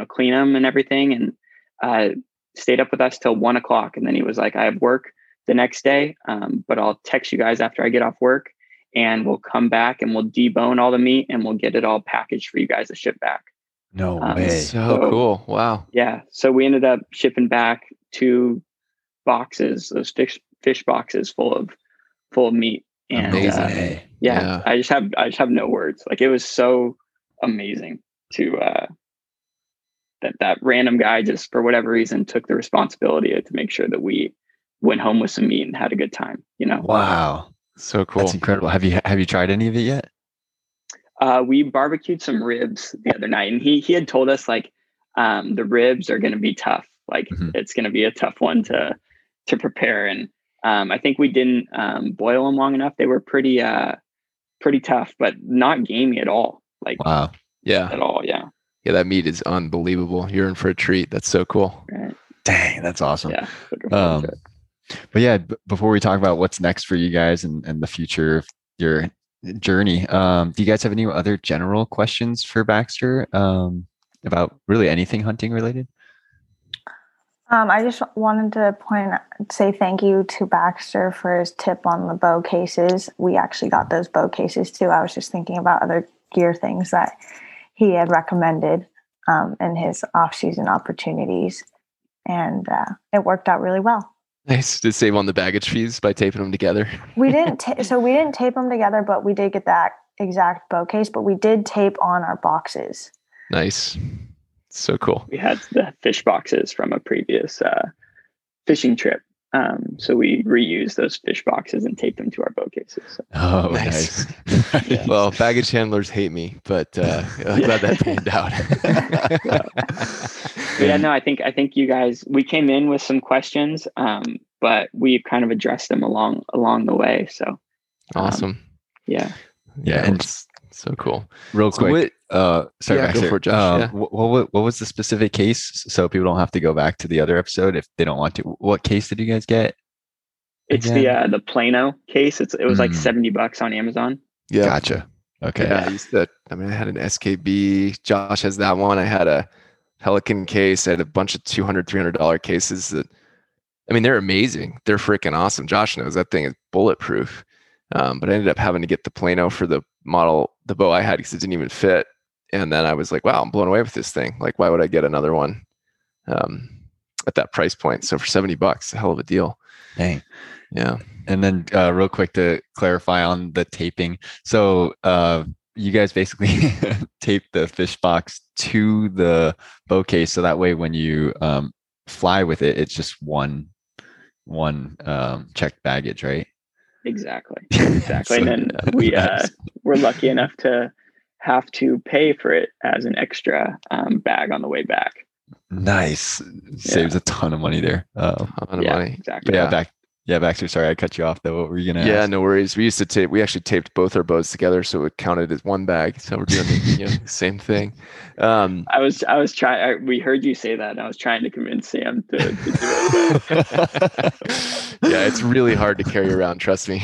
clean them and everything, and stayed up with us till 1 o'clock. And then he was like, I have work the next day, but I'll text you guys after I get off work, and we'll come back and we'll debone all the meat and we'll get it all packaged for you guys to ship back. No way. So cool. Wow. Yeah. So we ended up shipping back 2 boxes, those fish boxes full of meat. And amazing. I just have no words. Like, it was so amazing to, that random guy just for whatever reason took the responsibility to make sure that we went home with some meat and had a good time, you know? Wow. So cool. That's incredible. Have you tried any of it yet? We barbecued some ribs the other night, and he had told us like, the ribs are going to be tough. Like, it's going to be a tough one to prepare. And, I think we didn't, boil them long enough. They were pretty tough, but not gamey at all. Like, wow. Yeah. At all. Yeah. Yeah, that meat is unbelievable. You're in for a treat. That's so cool. Right. Dang, that's awesome. Yeah, before we talk about what's next for you guys and the future of your journey, do you guys have any other general questions for Baxter about really anything hunting related? I just wanted to say thank you to Baxter for his tip on the bow cases. We actually got those bow cases too. I was just thinking about other gear things that he had recommended in his off-season opportunities, and it worked out really well. Nice to save on the baggage fees by taping them together. We didn't tape them together, but we did get that exact bow case. But we did tape on our boxes. Nice, so cool. We had the fish boxes from a previous fishing trip So we reuse those fish boxes and tape them to our boat cases. So. Oh, nice. Yeah. Well, baggage handlers hate me, but I'm glad that panned out. Yeah, no, I think you guys, we came in with some questions, but we've kind of addressed them along the way. So awesome. Yeah. And so cool. Real quick. Sorry, Baxter, go for it, Josh. What was the specific case? So people don't have to go back to the other episode if they don't want to. What case did you guys get? It's again? the Plano case. It was like $70 on Amazon. Yeah. Gotcha. Okay. Yeah. I had an SKB. Josh has that one. I had a Pelican case. I had a bunch of $200, $300 cases that, I mean, they're amazing. They're freaking awesome. Josh knows that thing is bulletproof. But I ended up having to get the Plano for the model, the bow I had, because it didn't even fit. And then I was like, wow, I'm blown away with this thing. Like, why would I get another one at that price point? So for $70, a hell of a deal. Dang. Yeah. And then real quick to clarify on the taping. So you guys basically tape the fish box to the bow case. So that way when you fly with it, it's just one checked baggage, right? Exactly. So, and then we're lucky enough to have to pay for it as an extra bag on the way back. Nice. Saves a ton of money there. A ton of money. Exactly. Yeah. Baxter, sorry, I cut you off though. What were you going to ask? Yeah, no worries. We actually taped both our bows together, so it counted as one bag. So we're doing the same thing. We heard you say that, and I was trying to convince Sam to do it. Yeah, it's really hard to carry around. Trust me.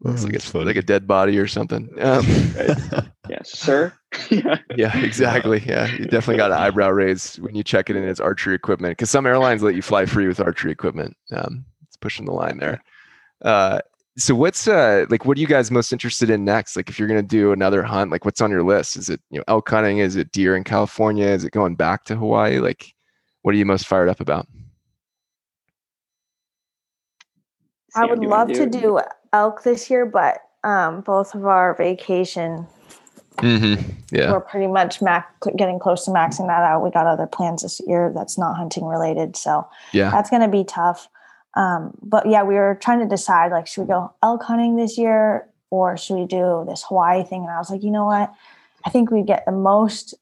Looks like a dead body or something. Right. Yes, sir. Yeah, exactly. Yeah, you definitely got an eyebrow raise when you check it in as archery equipment, because some airlines let you fly free with archery equipment. It's pushing the line there. So what's what are you guys most interested in next? Like, if you're gonna do another hunt, like, what's on your list? Is it elk hunting? Is it deer in California? Is it going back to Hawaii? Like, what are you most fired up about? I would love to do elk this year, but both of our vacation, we're pretty much getting close to maxing that out. We got other plans this year that's not hunting related, so that's going to be tough. But yeah, we were trying to decide, like, should we go elk hunting this year or should we do this Hawaii thing? And I was like, you know what? I think we get the most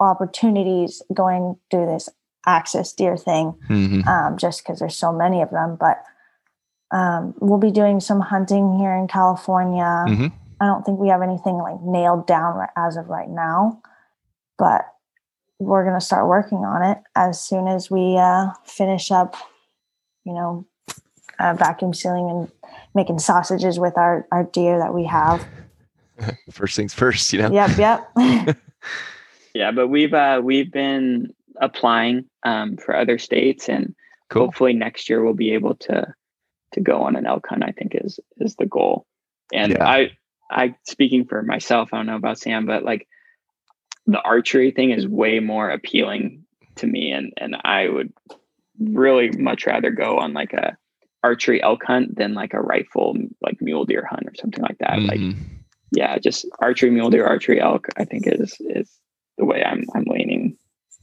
opportunities going do this access deer thing, just because there's so many of them. But we'll be doing some hunting here in California. I don't think we have anything like nailed down as of right now, but we're going to start working on it as soon as we finish up, vacuum sealing and making sausages with our deer that we have. First things first, Yep. Yeah, but we've been applying for other states, and hopefully next year we'll be able to go on an elk hunt, I think is the goal. And I speaking for myself, I don't know about Sam, but like the archery thing is way more appealing to me. And I would really much rather go on like a archery elk hunt than like a rifle, like mule deer hunt or something like that. Like, yeah, just archery mule deer, archery elk, I think is the way I'm leaning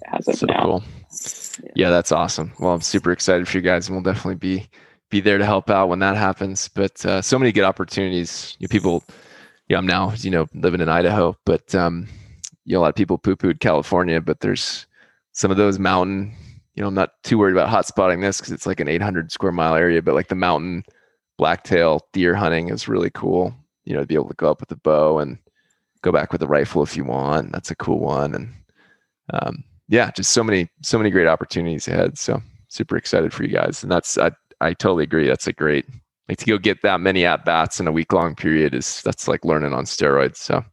as of now. Cool. Yeah, that's awesome. Well, I'm super excited for you guys, and we'll definitely be there to help out when that happens. But so many good opportunities. I'm now living in Idaho, but a lot of people poo-pooed California, but there's some of those mountain. I'm not too worried about hot spotting this because it's like an 800 square mile area, but like the mountain blacktail deer hunting is really cool. To be able to go up with a bow and go back with a rifle if you want. That's a cool one. And just so many great opportunities ahead. So super excited for you guys, and I totally agree. That's a great, like, to go get that many at bats in a week long period that's like learning on steroids. So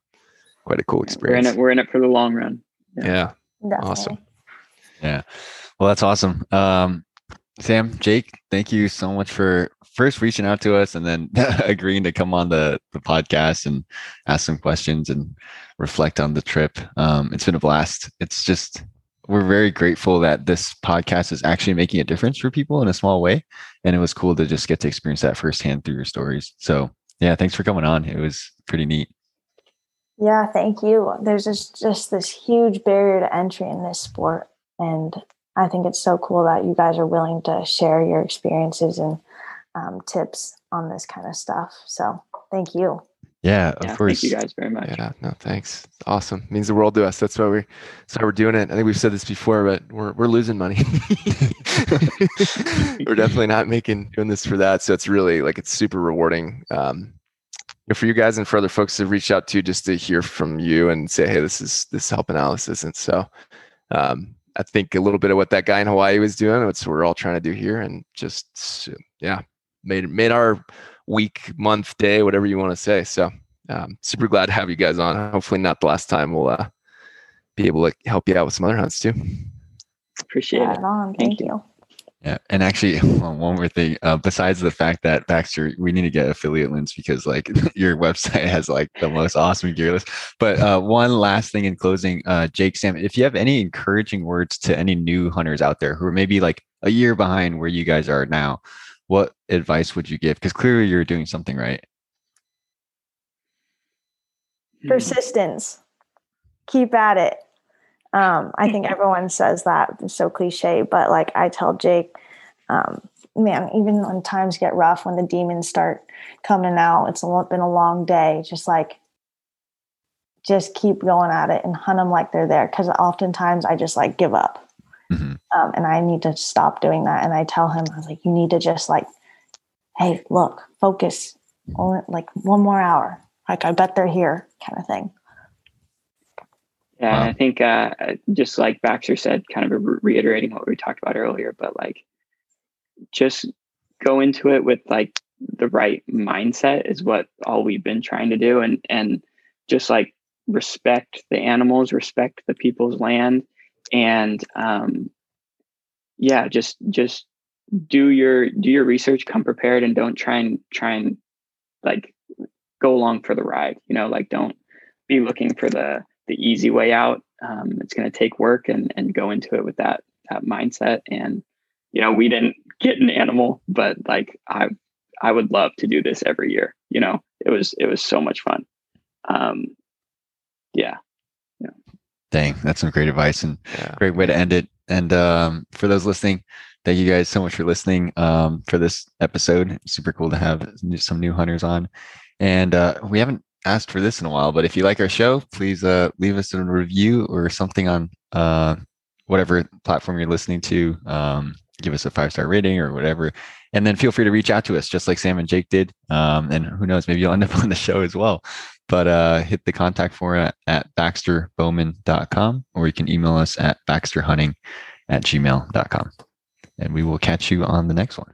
quite a cool experience. We're in it for the long run. Yeah. Awesome. Yeah. Well, that's awesome. Sam, Jake, thank you so much for first reaching out to us and then agreeing to come on the podcast and ask some questions and reflect on the trip. It's been a blast. We're very grateful that this podcast is actually making a difference for people in a small way. And it was cool to just get to experience that firsthand through your stories. So yeah, thanks for coming on. It was pretty neat. Yeah, thank you. There's just this huge barrier to entry in this sport. And I think it's so cool that you guys are willing to share your experiences and tips on this kind of stuff. So thank you. Yeah, of course. Thank you guys very much. Yeah, no, thanks. Awesome. Means the world to us. That's why we're doing it. I think we've said this before, but we're losing money. We're definitely not doing this for that. So it's really it's super rewarding for you guys and for other folks to reach out to, just to hear from you and say, hey, this is helping out. This isn't. So I think a little bit of what that guy in Hawaii was doing, it's what we're all trying to do here, and just made our week, month, day, whatever you want to say. So super glad to have you guys on. Hopefully not the last time. We'll be able to help you out with some other hunts too. Appreciate it. Thank you. Yeah. And actually one more thing, besides the fact that Baxter, we need to get affiliate links because your website has the most awesome gear list. But one last thing in closing, Jake, Sam, if you have any encouraging words to any new hunters out there who are maybe a year behind where you guys are now, what advice would you give? Because clearly you're doing something right. Persistence. Keep at it. I think everyone says that. It's so cliche, but I tell Jake, man, even when times get rough, when the demons start coming out, it's been a long day. Just keep going at it and hunt them like they're there. Cause oftentimes I just give up. Mm-hmm. And I need to stop doing that. And I tell him, I was you need to just hey, look, focus on one more hour. I bet they're here kind of thing. Yeah, wow. I think just like Baxter said, kind of reiterating what we talked about earlier, but just go into it with the right mindset is what all we've been trying to do. And just respect the animals, respect the people's land, and just do your research, come prepared, and don't try and go along for the ride. Don't be looking for the easy way out. It's going to take work, and go into it with that mindset. And, we didn't get an animal, but I would love to do this every year. It was so much fun. Yeah. Dang. That's some great advice and great way to end it. And, for those listening, thank you guys so much for listening, for this episode. It's super cool to have some new hunters on, and, we haven't asked for this in a while, but if you like our show, please leave us a review or something on whatever platform you're listening to. Give us a 5-star rating or whatever, and then feel free to reach out to us, just like Sam and Jake did, and who knows, maybe you'll end up on the show as well. But hit the contact form at baxterbowman.com, or you can email us at baxterhunting@gmail.com, and we will catch you on the next one.